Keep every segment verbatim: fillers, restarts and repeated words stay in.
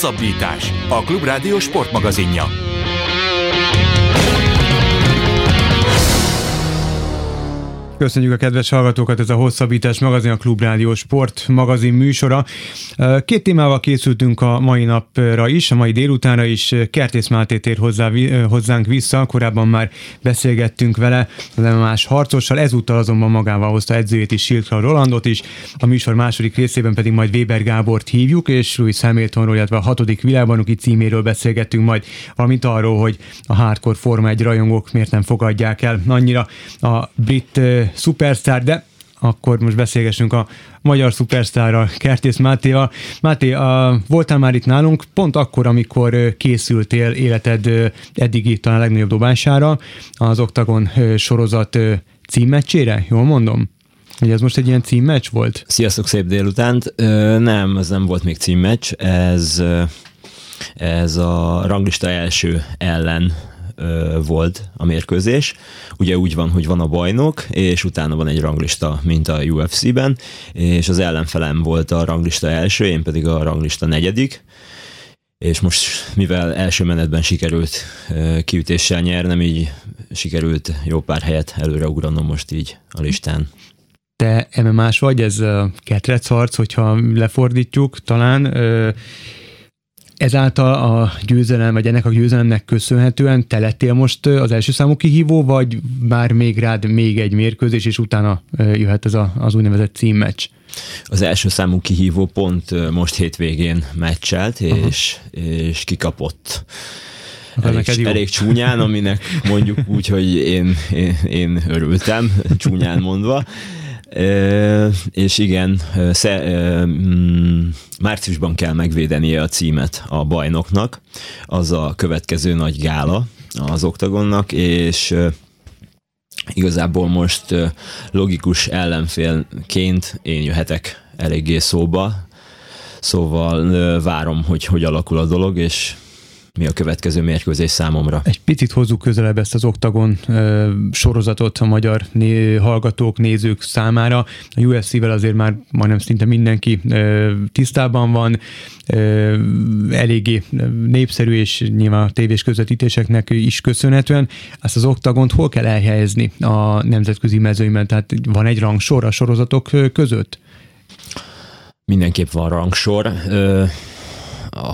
Hosszabbítás, a Klubrádió sportmagazinja. Köszönjük a kedves hallgatókat, ez a Hosszabbítás magazin, a Klubrádió Sport magazin műsora. Két témával készültünk a mai napra is, a mai délutánra is. Kertész Máté tér hozzá, hozzánk vissza, korábban már beszélgettünk vele az em em á-s harcossal, ezúttal azonban magával hozta edzőjét is, Siltra Rolandot is. A műsor második részében pedig majd Weber Gábort hívjuk, és Lewis Hamiltonról, illetve a hatodik világbajnoki címéről beszélgettünk majd, valamint arról, hogy a hardcore Forma egy rajongók miért nem fogadják el annyira a brit szupersztár, de akkor most beszélgessünk a magyar szupersztárral, Kertész Mátéval. Máté, a, voltál már itt nálunk pont akkor, amikor készültél életed eddigi talán legnagyobb dobására, az Oktagon sorozat címmecsére, jól mondom? Ugye ez most egy ilyen címmeccs volt? Sziasztok, szép délutánt! Ö, nem, ez nem volt még címmeccs, ez, ez a ranglista első ellen volt a mérkőzés. Ugye úgy van, hogy van a bajnok, és utána van egy ranglista, mint a u ef cé-ben, és az ellenfelem volt a ranglista első, én pedig a ranglista negyedik, és most mivel első menetben sikerült kiütéssel nyernem, így sikerült jó pár helyet előreugranom most így a listán. Te em em á-s vagy, ez ketrecharc, hogyha lefordítjuk talán, ezáltal a győzelem, vagy ennek a győzelemnek köszönhetően te lettél most az első számú kihívó, vagy bár még rád még egy mérkőzés, és utána jöhet ez a, az úgynevezett címmeccs? Az első számú kihívó pont most hétvégén meccselt, és, és kikapott. Elég, elég csúnyán, aminek mondjuk úgy, hogy én, én, én örültem, csúnyán mondva. É, és igen, sze, mm, márciusban kell megvédenie a címet a bajnoknak, az a következő nagy gála az Oktagonnak, és igazából most logikus ellenfélként én jöhetek eléggé szóba, szóval várom, hogy hogy alakul a dolog, és mi a következő mérkőzés számomra. Egy picit hozzuk közelebb ezt az Oktagon ö, sorozatot a magyar né- hallgatók, nézők számára. A u ef cé-vel azért már majdnem szinte mindenki ö, tisztában van, ö, eléggé népszerű, és nyilván a tévés közvetítéseknek is köszönhetően. Ezt az Oktagont hol kell elhelyezni a nemzetközi mezőnyben? Tehát van egy rangsor a sorozatok között? Mindenképp van rangsor. Ö,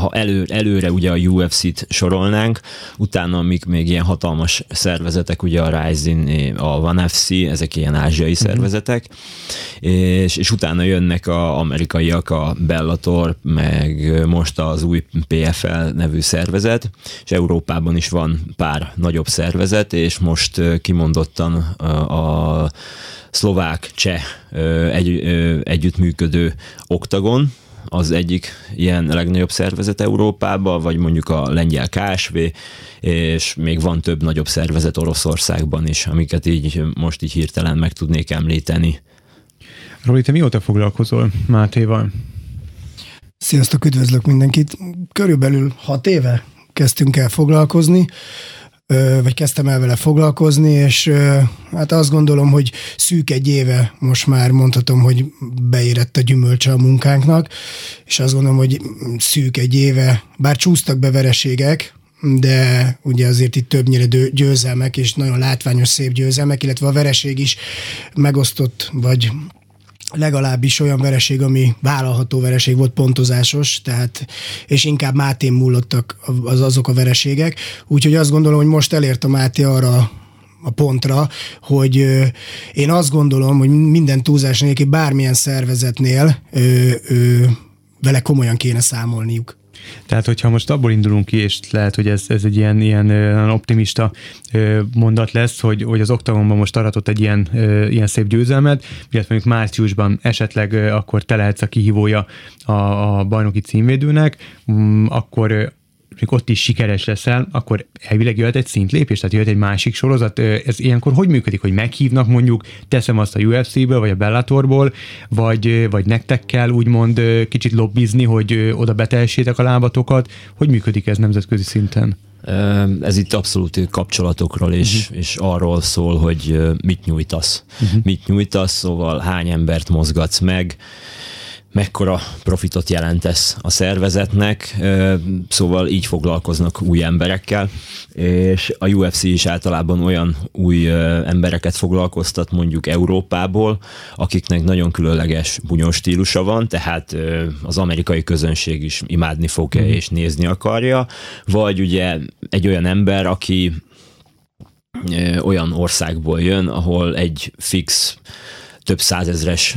Ha elő, előre ugye a u ef cé-t sorolnánk, utána amik még ilyen hatalmas szervezetek, ugye a Rising, a One ef cé, ezek ilyen ázsiai mm-hmm. szervezetek, és, és utána jönnek a amerikaiak, a Bellator, meg most az új pé ef el nevű szervezet, és Európában is van pár nagyobb szervezet, és most kimondottan a, a szlovák, cseh egy, együttműködő Oktagon, az egyik ilyen legnagyobb szervezet Európában, vagy mondjuk a lengyel ká es vé, és még van több nagyobb szervezet Oroszországban is, amiket így most így hirtelen meg tudnék említeni. Roli, te mióta foglalkozol Mátéval? Sziasztok, üdvözlök mindenkit! Körülbelül hat éve kezdtünk el foglalkozni, vagy kezdtem el vele foglalkozni, és hát azt gondolom, hogy szűk egy éve most már mondhatom, hogy beérett a gyümölcse a munkánknak, és azt gondolom, hogy szűk egy éve, bár csúsztak be vereségek, de ugye azért itt többnyire győzelmek, és nagyon látványos szép győzelmek, illetve a vereség is megosztott, vagy legalábbis olyan vereség, ami vállalható vereség volt, pontozásos, tehát, és inkább Mátén múlottak az, azok a vereségek. Úgyhogy azt gondolom, hogy most elért a Máté arra a pontra, hogy ö, én azt gondolom, hogy minden túlzás nélkül bármilyen szervezetnél ö, ö, vele komolyan kéne számolniuk. Tehát, hogyha most abból indulunk ki, és lehet, hogy ez, ez egy ilyen, ilyen optimista mondat lesz, hogy, hogy az Oktagonban most aratott egy ilyen, ilyen szép győzelmet, illetve mondjuk márciusban esetleg akkor te lehetsz a kihívója a, a bajnoki címvédőnek, akkor ott is sikeres leszel, akkor elvileg jöhet egy szintlépés, tehát jöhet egy másik sorozat. Ez ilyenkor hogy működik, hogy meghívnak mondjuk, teszem azt a u ef cé-ből, vagy a Bellatorból, vagy, vagy nektek kell úgymond kicsit lobbizni, hogy oda betehessétek a lábatokat. Hogy működik ez nemzetközi szinten? Ez itt abszolút kapcsolatokról és, uh-huh. és arról szól, hogy mit nyújtasz. Uh-huh. Mit nyújtasz, szóval hány embert mozgatsz meg, mekkora profitot jelentesz a szervezetnek, szóval így foglalkoznak új emberekkel, és a u ef cé is általában olyan új embereket foglalkoztat mondjuk Európából, akiknek nagyon különleges bunyós stílusa van, tehát az amerikai közönség is imádni fogja mm. és nézni akarja, vagy ugye egy olyan ember, aki olyan országból jön, ahol egy fix több százezres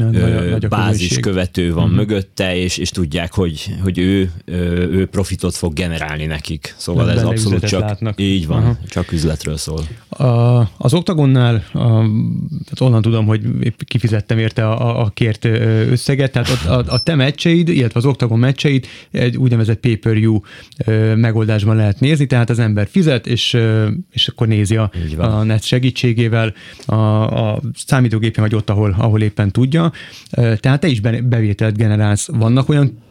bázis követő van uh-huh. mögötte, és, és tudják, hogy, hogy ő, ő profitot fog generálni nekik. Szóval nem ez abszolút csak látnak. Így van, uh-huh. csak üzletről szól. A, az Oktagonnál onnan tudom, hogy kifizettem érte a, a kért összeget, tehát a, a, a te meccseid, illetve az Oktagon meccseid egy úgynevezett pay-per-view megoldásban lehet nézni, tehát az ember fizet, és, és akkor nézi a, a net segítségével a, a számítógépen, vagy ott, ahol ahol éppen tudja. Tehát te is bevételt generálsz. Vannak olyan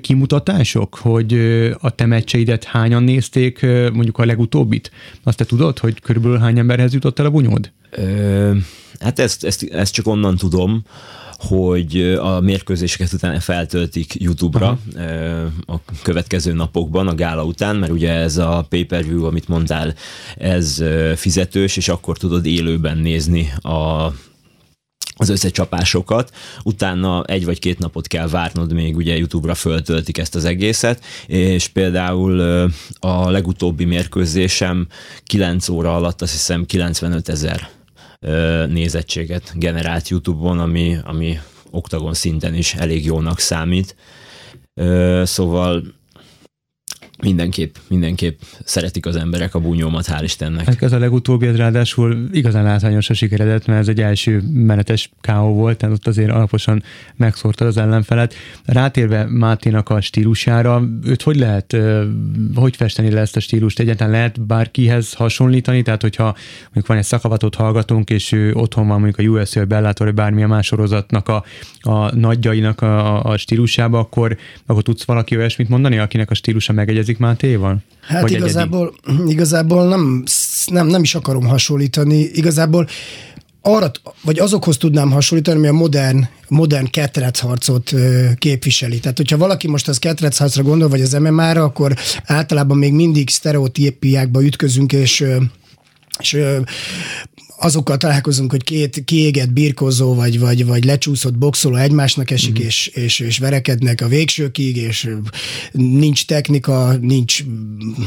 kimutatások, hogy a te meccseidet hányan nézték, mondjuk a legutóbbit? Azt te tudod, hogy körülbelül hány emberhez jutott el a bunyód? Ö, hát ezt, ezt, ezt csak onnan tudom, hogy a mérkőzéseket utána feltöltik YouTube-ra Aha. a következő napokban, a gála után, mert ugye ez a pay-per-view, amit mondtál, ez fizetős, és akkor tudod élőben nézni a az összecsapásokat, utána egy vagy két napot kell várnod, még ugye YouTube-ra föltöltik ezt az egészet, és például a legutóbbi mérkőzésem kilenc óra alatt azt hiszem kilencvenöt ezer nézettséget generált YouTube-on, ami, ami Oktagon szinten is elég jónak számít. Szóval Mindenképp, mindenképp szeretik az emberek a bunyómat, hál' Istennek. Ez a legutóbbi, ez ráadásul igazán látványos a sikeredet, mert ez egy első menetes ká ó volt, tehát ott azért alaposan megszórtad az ellenfelet. Rátérve Máténak a stílusára, őt hogy lehet, hogy festeni le ezt a stílust? Egyáltalán lehet bárkihez hasonlítani? Tehát, hogyha mondjuk van egy szakavatot hallgatónk, és ő otthon van mondjuk a u ef cé, a Bellator, vagy bármilyen más sorozatnak a, a nagyjainak a, a stílusába, akkor, akkor tudsz valaki olyasmit mondani, akinek a stílusa megegyezik Mátéval? Hát vagy igazából, igazából nem, nem, nem is akarom hasonlítani. Igazából arra, vagy azokhoz tudnám hasonlítani, ami a modern, modern ketrecharcot képviseli. Tehát, hogyha valaki most az ketrecharcra gondol, vagy az em em á-ra, akkor általában még mindig sztereotípiákba ütközünk, és, és azokkal találkozunk, hogy két kiégett birkózó, vagy, vagy, vagy lecsúszott boxoló egymásnak esik, mm. és, és, és verekednek a végsőkig, és nincs technika, nincs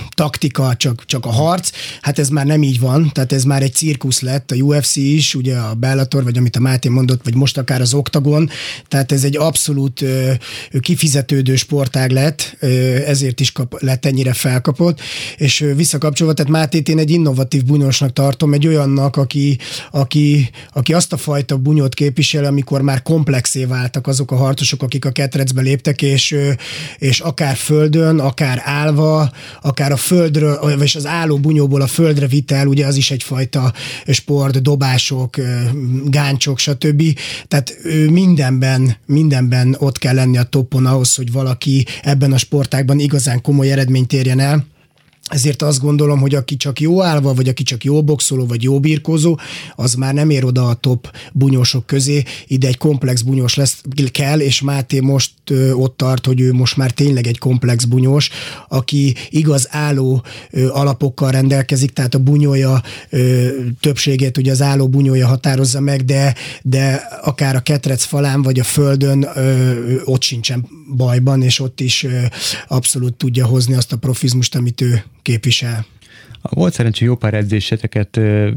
taktika, csak, csak a harc. Hát ez már nem így van, tehát ez már egy cirkusz lett, a u ef cé is, ugye a Bellator, vagy amit a Máté mondott, vagy most akár az Oktagon, tehát ez egy abszolút ö, kifizetődő sportág lett, ö, ezért is kap, lett ennyire felkapott, és ö, visszakapcsolva, tehát Mátét én egy innovatív bunyósnak tartom, egy olyannak, aki Aki, aki azt a fajta bunyót képvisel, amikor már komplexé váltak azok a harcosok, akik a ketrecbe léptek, és, és akár földön, akár állva, akár a földről, és az álló bunyóból a földre vitel, ugye az is egyfajta sport, dobások, gáncsok, stb. Tehát ő mindenben, mindenben ott kell lenni a topon ahhoz, hogy valaki ebben a sportágban igazán komoly eredményt érjen el. Ezért azt gondolom, hogy aki csak jó állva, vagy aki csak jó boxoló, vagy jó birkózó, az már nem ér oda a top bunyósok közé. Ide egy komplex bunyós lesz, kell, és Máté most ö, ott tart, hogy ő most már tényleg egy komplex bunyós, aki igaz álló ö, alapokkal rendelkezik, tehát a bunyója ö, többségét ugye az álló bunyója határozza meg, de, de akár a ketrec falán, vagy a földön ö, ott sincsen bajban, és ott is ö, abszolút tudja hozni azt a profizmust, amit ő képvisel. Volt szerencsé jó pár edzéseteket ö,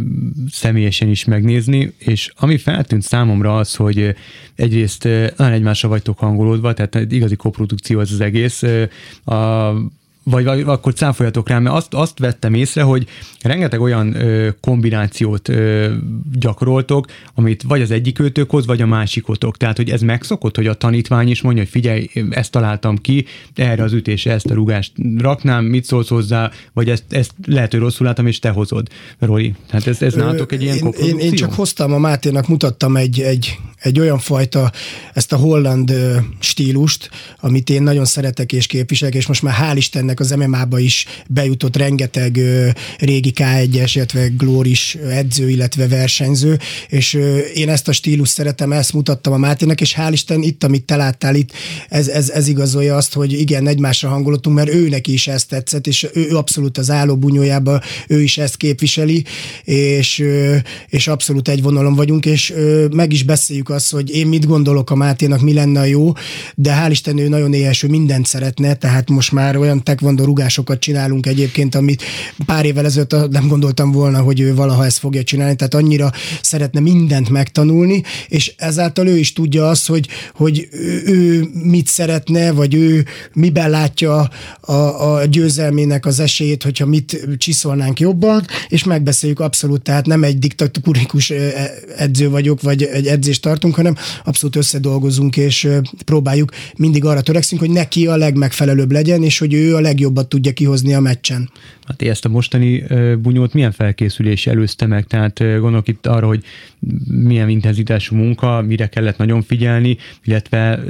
személyesen is megnézni, és ami feltűnt számomra az, hogy egyrészt ö, nagyon egymásra vagytok hangolódva, tehát igazi koprodukció az az egész, ö, a Vagy, vagy akkor cáfoljatok rá, mert azt, azt vettem észre, hogy rengeteg olyan ö, kombinációt ö, gyakoroltok, amit vagy az egyik őtökhoz, vagy a másikotok. Tehát, hogy ez megszokott, hogy a tanítvány is mondja, hogy figyelj, ezt találtam ki, erre az ütésre ezt a rugást raknám, mit szólsz hozzá, vagy ezt, ezt lehet, hogy rosszul láttam, és te hozod, Roli. Tehát ez, ez nálatok egy ilyen koprodukció? Én, én, én csak hoztam, a Máténak mutattam egy, egy, egy olyan fajta, ezt a holland ö, stílust, amit én nagyon szeretek és képviselek, és most már hál' Istennek akiknek az em em á-ba is bejutott rengeteg ö, régi ká egyes, illetve glóris edző, illetve versenyző, és ö, én ezt a stílus szeretem, ezt mutattam a Mátének, és hál' Isten itt, amit te láttál itt, ez, ez, ez igazolja azt, hogy igen, egymásra hangolottunk, mert őnek is ezt tetszett, és ő, ő abszolút az álló bunyójában, ő is ezt képviseli, és, ö, és abszolút egy vonalon vagyunk, és ö, meg is beszéljük azt, hogy én mit gondolok a Máténak, mi lenne a jó, de hál' Isten ő nagyon éhes, ő mindent szeretne, tehát most már olyan tekvandó rugásokat csinálunk egyébként, amit pár évvel ezelőtt nem gondoltam volna, hogy ő valaha ezt fogja csinálni, tehát annyira szeretne mindent megtanulni, és ezáltal ő is tudja azt, hogy, hogy ő mit szeretne, vagy ő miben látja a, a győzelmének az esélyét, hogyha mit csiszolnánk jobban, és megbeszéljük abszolút, tehát nem egy diktatórikus edző vagyok, vagy egy edzést tartunk, hanem abszolút összedolgozunk, és próbáljuk, mindig arra törekszünk, hogy neki a legmegfelelőbb legyen, és hogy ő a legjobbat tudja kihozni a meccsen. Hát ezt a mostani bunyót milyen felkészülés előzte meg? Tehát gondolok itt arra, hogy milyen intenzitású munka, mire kellett nagyon figyelni, illetve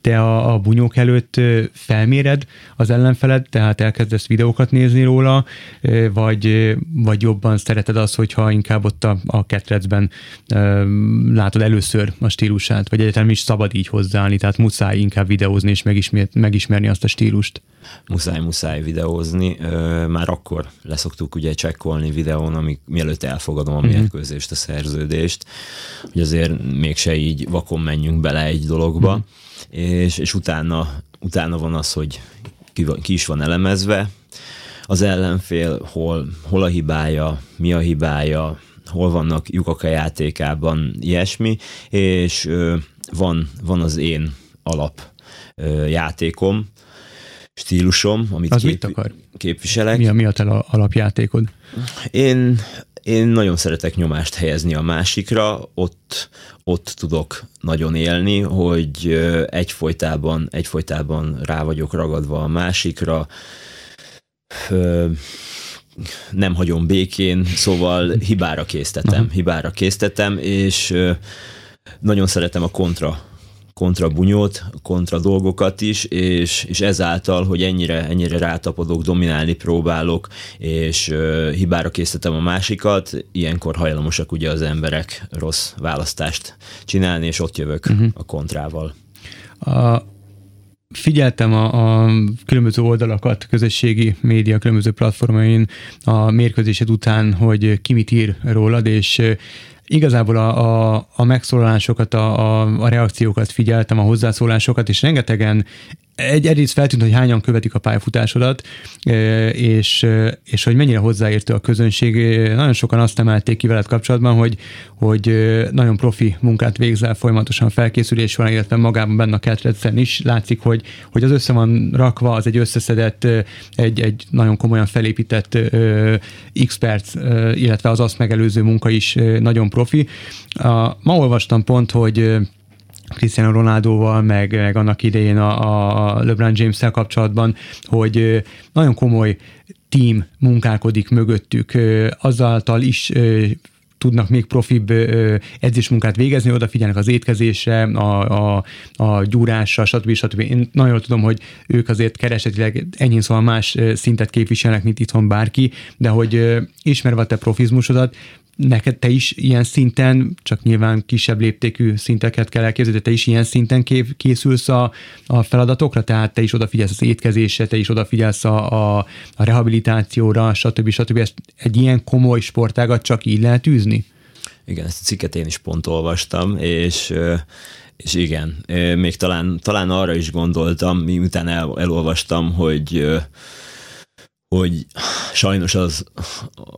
te a, a bunyók előtt felméred az ellenfeled, tehát elkezdesz videókat nézni róla, vagy, vagy jobban szereted azt, hogyha inkább ott a, a ketrecben látod először a stílusát, vagy egyáltalán is szabad így hozzáállni, tehát muszáj inkább videózni és megismer, megismerni azt a stílust. Muszáj, muszáj videózni. Már akkor leszoktuk ugye csekkolni videón, amíg, mielőtt elfogadom a mérkőzést, a szerződést, hogy azért mégse így vakon menjünk bele egy dologba, mm. és, és utána, utána van az, hogy ki, van, ki is van elemezve. Az ellenfél hol, hol a hibája, mi a hibája, hol vannak lyukak a játékában, ilyesmi, és van, van az én alap játékom, stílusom, amit az kép, mit akar? képviselek. Mi a, mi a te alapjátékod? Én, én nagyon szeretek nyomást helyezni a másikra, ott, ott tudok nagyon élni, hogy egyfolytában, egyfolytában rá vagyok ragadva a másikra, nem hagyom békén, szóval hibára késztetem, uh-huh. hibára késztetem, és nagyon szeretem a kontra kontra bunyót, kontra dolgokat is, és, és ezáltal, hogy ennyire, ennyire rátapadok, dominálni próbálok, és ö, hibára készítem a másikat, ilyenkor hajlamosak ugye az emberek rossz választást csinálni, és ott jövök uh-huh. a kontrával. A, figyeltem a, a különböző oldalakat, közösségi média különböző platformain a mérkőzésed után, hogy ki mit ír rólad, és igazából a, a, a megszólalásokat, a, a, a reakciókat figyeltem, a hozzászólásokat, és rengetegen egy, egyrészt feltűnt, hogy hányan követik a pályafutásodat, és, és hogy mennyire hozzáértő a közönség. Nagyon sokan azt emelték ki veled kapcsolatban, hogy, hogy nagyon profi munkát végzel, folyamatosan felkészülés van, illetve magában benne a ketrecen is látszik, hogy, hogy az össze van rakva, az egy összeszedett, egy, egy nagyon komolyan felépített x perc, illetve az azt megelőző munka is nagyon profi. Ma olvastam pont, hogy Cristiano Ronaldoval, meg, meg annak idején a, a LeBron James-szel kapcsolatban, hogy nagyon komoly team munkálkodik mögöttük, azáltal is tudnak még profibb edzésmunkát végezni, odafigyelnek az étkezésre, a, a, a gyúrásra, stb. stb. Én nagyon jól tudom, hogy ők azért keresetileg enyhén szóval más szintet képviselnek, mint itthon bárki, de hogy ismerve a te profizmusodat, neked te is ilyen szinten, csak nyilván kisebb léptékű szinteket kell elképzelni, de te is ilyen szinten kép, készülsz a, a feladatokra, tehát te is odafigyelsz az étkezésre, te is odafigyelsz a, a, a rehabilitációra, stb. stb. Ezt egy ilyen komoly sportágat csak így lehet űzni? Igen, ezt a cikket én is pont olvastam, és, és igen, még talán, talán arra is gondoltam, miután el, elolvastam, hogy hogy sajnos az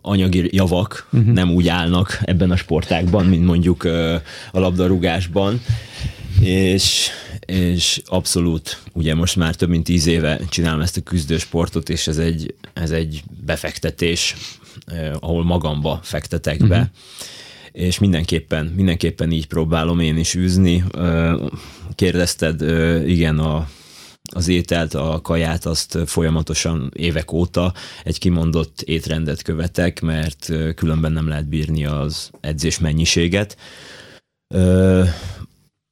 anyagi javak uh-huh. nem úgy állnak ebben a sportágban, mint mondjuk a labdarúgásban, és, és abszolút, ugye most már több mint tíz éve csinálom ezt a küzdősportot, és ez egy, ez egy befektetés, ahol magamba fektetek be, uh-huh. és mindenképpen, mindenképpen így próbálom én is űzni. Kérdezted, igen, a az ételt, a kaját, azt folyamatosan évek óta egy kimondott étrendet követek, mert különben nem lehet bírni az edzés mennyiséget.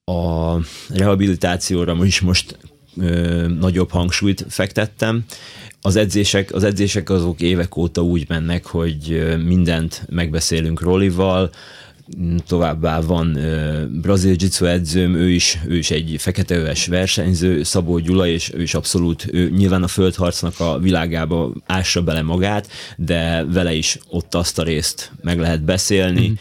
A rehabilitációra is most ö, nagyobb hangsúlyt fektettem. Az edzések, az edzések azok évek óta úgy mennek, hogy mindent megbeszélünk Rolival, továbbá van ö, brazil jiu-jitsu edzőm, ő is, ő is egy feketeöves versenyző, Szabó Gyula, és ő is abszolút, ő nyilván a földharcnak a világába ássa bele magát, de vele is ott azt a részt meg lehet beszélni, mm-hmm.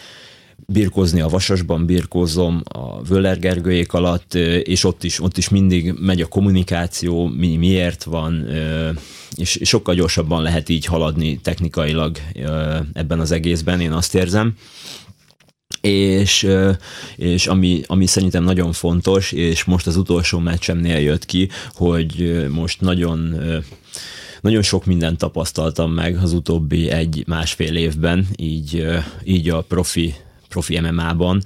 birkózni a Vasasban, birkózom a Völler Gergőjék alatt, és ott is, ott is mindig megy a kommunikáció, mi miért van, és sokkal gyorsabban lehet így haladni technikailag ebben az egészben, én azt érzem. És, és ami, ami szerintem nagyon fontos, és most az utolsó meccsemnél jött ki, hogy most nagyon... Nagyon sok mindent tapasztaltam meg az utóbbi egy-másfél évben, így, így a profi, profi em em á-ban.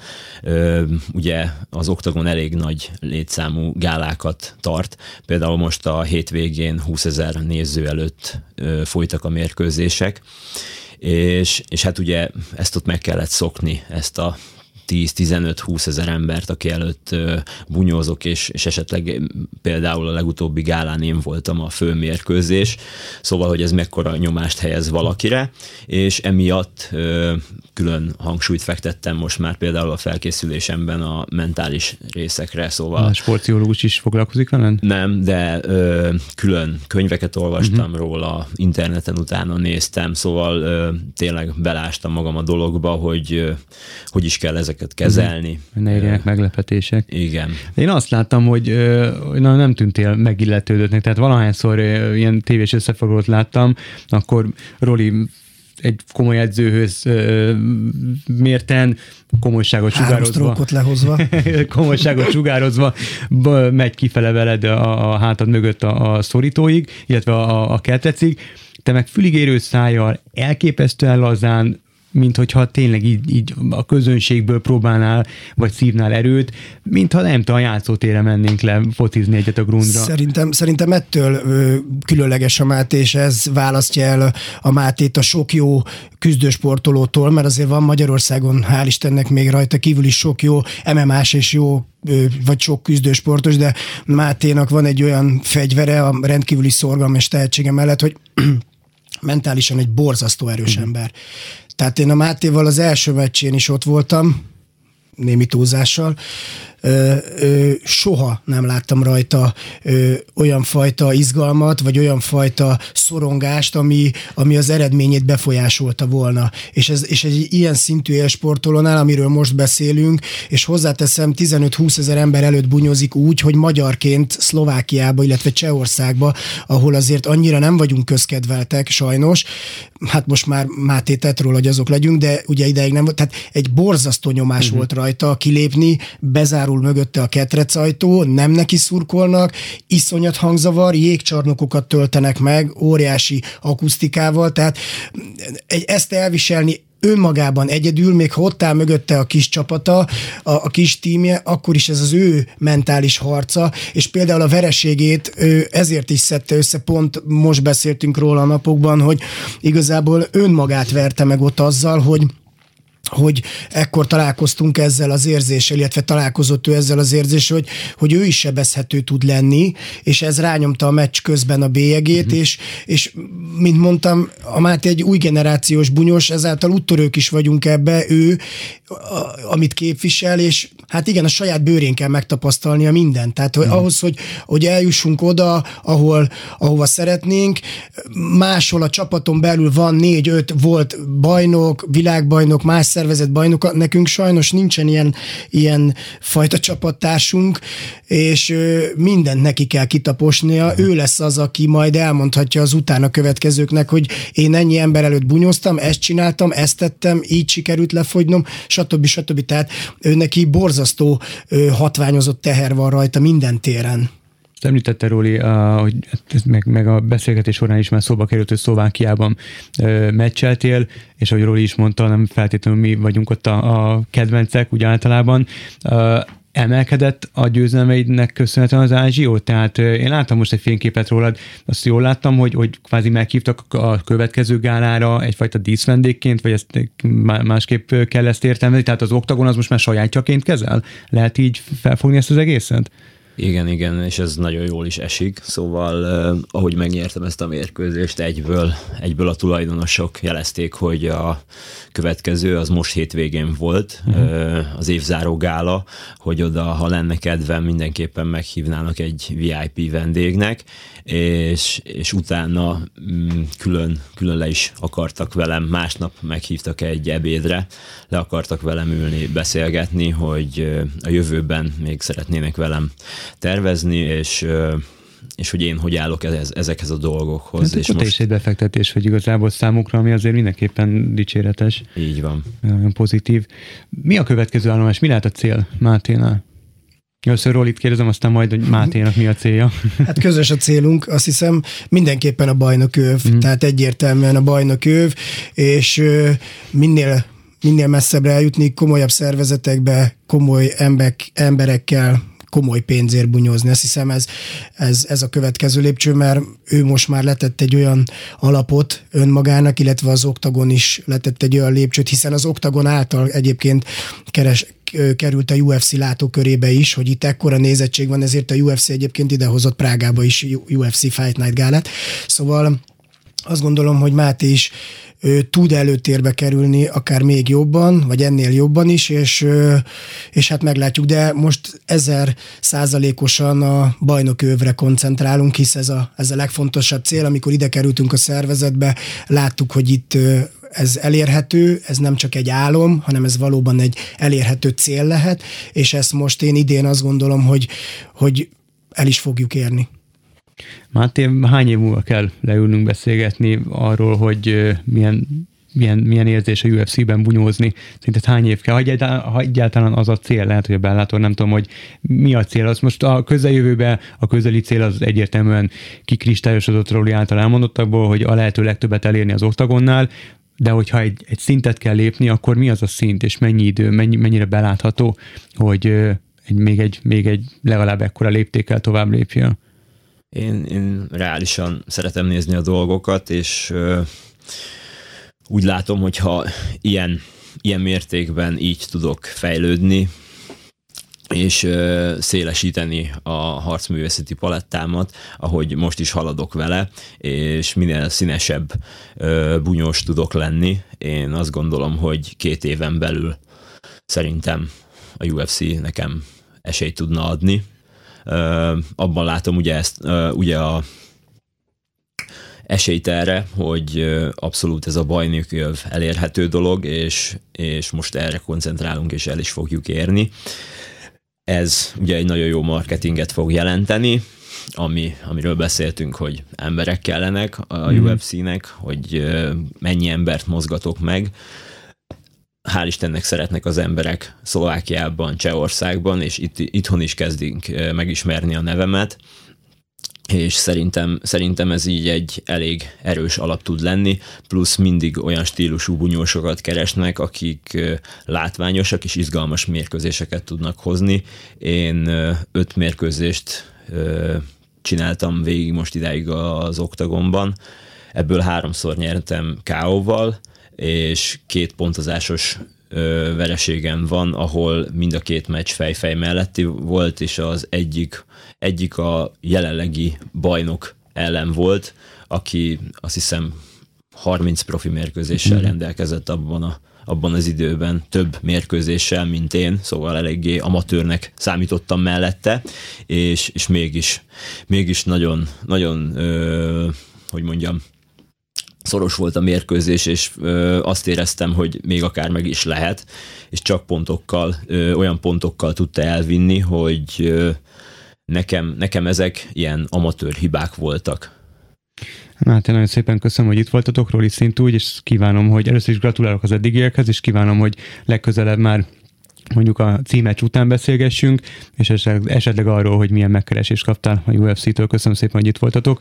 Ugye az Oktagon elég nagy létszámú gálákat tart. Például most a hétvégén húszezer néző előtt folytak a mérkőzések, és, és hát ugye ezt ott meg kellett szokni, ezt a tíz-tizenöt-húsz ezer embert, aki előtt bunyózok, és, és esetleg például a legutóbbi gálán én voltam a főmérkőzés, szóval, hogy ez mekkora nyomást helyez valakire, és emiatt külön hangsúlyt fektettem most már például a felkészülésemben a mentális részekre, szóval... A sportpszichológus is foglalkozik vele? Nem, de külön könyveket olvastam uh-huh. róla, interneten utána néztem, szóval tényleg belástam magam a dologba, hogy hogy is kell ezek kezelni. Ne érjenek meglepetések. Igen. Én azt láttam, hogy na, nem tűntél megilletődöttnek, tehát valahányszor ilyen tévés összefoglalót láttam, akkor Roli egy komoly edzőhöz mérten komolyságot sugározva, lehozva. komolyságot sugározva megy kifele veled a, a hátad mögött a, a szorítóig, illetve a, a kertecig, te meg füligérő szájjal elképesztően lazán, mint hogyha tényleg így, így a közönségből próbálnál, vagy szívnál erőt, mintha nem tudom, a játszótére mennénk le focizni egyet a grundra. Szerintem, szerintem ettől ö, különleges a Máté, és ez választja el a Mátét a sok jó küzdősportolótól, mert azért van Magyarországon, hál' Istennek, még rajta kívül is sok jó em em á-s és jó vagy sok küzdősportos, de Máténak van egy olyan fegyvere a rendkívüli szorgalom és tehetsége mellett, hogy mentálisan egy borzasztó erős mm. ember. Tehát én a Mátéval az első meccsén is ott voltam, némi túlzással. Ö, ö, soha nem láttam rajta ö, olyan fajta izgalmat, vagy olyan fajta szorongást, ami, ami az eredményét befolyásolta volna. És, ez, és egy ilyen szintű élsportolónál, amiről most beszélünk, és hozzáteszem, tizenöt-húsz ezer ember előtt bunyózik úgy, hogy magyarként Szlovákiába, illetve Csehországba, ahol azért annyira nem vagyunk közkedveltek, sajnos, hát most már Máté tett róla, hogy azok legyünk, de ugye ideig nem volt, tehát egy borzasztó nyomás uh-huh. volt rajta kilépni, bezárulni mögötte a ketrecajtó, nem neki szurkolnak, iszonyat hangzavar, jégcsarnokokat töltenek meg, óriási akusztikával, tehát ezt elviselni önmagában egyedül, még ha ott áll mögötte a kis csapata, a, a kis tímje, akkor is ez az ő mentális harca, és például a vereségét ezért is szedte össze, pont most beszéltünk róla a napokban, hogy igazából önmagát verte meg ott azzal, hogy hogy ekkor találkoztunk ezzel az érzéssel, illetve találkozott ő ezzel az érzéssel, hogy, hogy ő is sebezhető tud lenni, és ez rányomta a meccs közben a bélyegét, uh-huh. és, és mint mondtam, a Máté egy új generációs bunyós, ezáltal úttörők is vagyunk ebbe, ő, a, amit képvisel, és hát igen, a saját bőrén kell megtapasztalnia mindent. Tehát hogy uh-huh. ahhoz, hogy, hogy eljussunk oda, ahol, ahova szeretnénk, máshol a csapaton belül van négy-öt volt bajnok, világbajnok, más szervezett bajnoka, nekünk sajnos nincsen ilyen, ilyen fajta csapattársunk, és ö, mindent neki kell kitaposnia, ő lesz az, aki majd elmondhatja az utána következőknek, hogy én ennyi ember előtt bunyóztam, ezt csináltam, ezt tettem, így sikerült lefogynom, stb. stb. Tehát ő neki borzasztó ö, hatványozott teher van rajta minden téren. Említette, Róli, a, hogy meg, meg a beszélgetés során is már szóba került, hogy Szlovákiában ö, meccseltél, és ahogy Róli is mondta, nem feltétlenül mi vagyunk ott a, a kedvencek, úgy általában. Ö, emelkedett a győzelmeidnek köszönhetően az ázsió? Tehát ö, én láttam most egy fényképet rólad, azt jól láttam, hogy, hogy kvázi meghívtak a következő gálára egyfajta díszvendégként, vagy ezt másképp kell ezt értelmezni, tehát az Oktagon az most már sajátjaként kezel? Lehet így felfogni ezt az egészet? Igen, igen, és ez nagyon jól is esik. Szóval eh, ahogy megnyertem ezt a mérkőzést, egyből, egyből a tulajdonosok jelezték, hogy a következő az most hétvégén volt, mm-hmm. eh, az évzáró gála, hogy oda, ha lenne kedvem, mindenképpen meghívnának egy vé i pé vendégnek, és, és utána mm, külön, külön le is akartak velem, másnap meghívtak egy ebédre, le akartak velem ülni, beszélgetni, hogy a jövőben még szeretnének velem tervezni, és, és hogy én hogy állok ez, ezekhez a dolgokhoz. Ez és akkor most... te is egy befektetés, hogy igazából számukra, ami azért mindenképpen dicséretes. Így van. Nagyon pozitív. Mi a következő állomás? Mi lehet a cél Máténál? Először Rolit kérdezem, aztán majd, hogy Máténak mi a célja. Hát közös a célunk, azt hiszem, mindenképpen a bajnokőv, mm. tehát egyértelműen a bajnokőv, és minél minél messzebbre eljutni, komolyabb szervezetekbe, komoly emberek, emberekkel, komoly pénzért bunyózni. Azt hiszem ez, ez, ez a következő lépcső, mert ő most már letett egy olyan alapot önmagának, illetve az Oktagon is letett egy olyan lépcsőt, hiszen az Oktagon által egyébként keres, került a u ef cé látókörébe is, hogy itt ekkora nézettség van, ezért a u ef cé egyébként idehozott Prágába is u ef cé Fight Night gálát. Szóval azt gondolom, hogy Máté is ő, tud előtérbe kerülni, akár még jobban, vagy ennél jobban is, és, és hát meglátjuk, de most ezer százalékosan a bajnokővre koncentrálunk, hisz ez a, ez a legfontosabb cél. Amikor ide kerültünk a szervezetbe, láttuk, hogy itt ez elérhető, ez nem csak egy álom, hanem ez valóban egy elérhető cél lehet, és ezt most én idén azt gondolom, hogy, hogy el is fogjuk érni. Máté, hány év múlva kell leülnünk beszélgetni arról, hogy milyen, milyen, milyen érzés a u ef cé-ben bunyózni? Szerinted hány év kell? Ha egyáltalán az a cél, lehet, hogy a Bellator, nem tudom, hogy mi a cél. Az most a közeljövőben a közeli cél az egyértelműen kikristályosodott Roli által elmondottakból, hogy a lehető legtöbbet elérni az Oktagonnál, de hogyha egy, egy szintet kell lépni, akkor mi az a szint, és mennyi idő, mennyi, mennyire belátható, hogy egy, még, egy, még egy legalább ekkora léptékkel tovább lépjél? Én, én reálisan szeretem nézni a dolgokat, és ö, úgy látom, hogy ha ilyen, ilyen mértékben így tudok fejlődni, és ö, szélesíteni a harcművészeti palettámat, ahogy most is haladok vele, és minél színesebb ö, bunyós tudok lenni, én azt gondolom, hogy két éven belül szerintem a u ef cé nekem esélyt tudna adni. Uh, abban látom ugye ezt, uh, ugye a esélyt erre, hogy uh, abszolút ez a bajnokjöv elérhető dolog, és, és most erre koncentrálunk, és el is fogjuk érni. Ez ugye egy nagyon jó marketinget fog jelenteni, ami, amiről beszéltünk, hogy emberek kellenek a mm. u ef cé-nek, hogy uh, mennyi embert mozgatok meg. Hál' Istennek szeretnek az emberek Szlovákiában, Csehországban, és itt, itthon is kezdünk megismerni a nevemet, és szerintem, szerintem ez így egy elég erős alap tud lenni, plusz mindig olyan stílusú bunyósokat keresnek, akik látványosak és izgalmas mérkőzéseket tudnak hozni. Én öt mérkőzést csináltam végig most idáig az Oktagonban, ebből háromszor nyertem ká ó-val, és két pontozásos ö, vereségem van, ahol mind a két meccs fejfej melletti volt, és az egyik, egyik a jelenlegi bajnok ellen volt, aki azt hiszem harminc profi mérkőzéssel rendelkezett abban, a, abban az időben, több mérkőzéssel, mint én, szóval eléggé amatőrnek számítottam mellette, és, és mégis, mégis nagyon, nagyon ö, hogy mondjam, szoros volt a mérkőzés, és ö, azt éreztem, hogy még akár meg is lehet, és csak pontokkal, ö, olyan pontokkal tudta elvinni, hogy ö, nekem, nekem ezek ilyen amatőr hibák voltak. Hát én nagyon szépen köszönöm, hogy itt voltatok, Roli szintúgy, és kívánom, hogy először is gratulálok az eddigiekhez, és kívánom, hogy legközelebb már mondjuk a címeccs után beszélgessünk, és esetleg arról, hogy milyen megkeresést kaptál a u ef cé-től. Köszönöm szépen, hogy itt voltatok.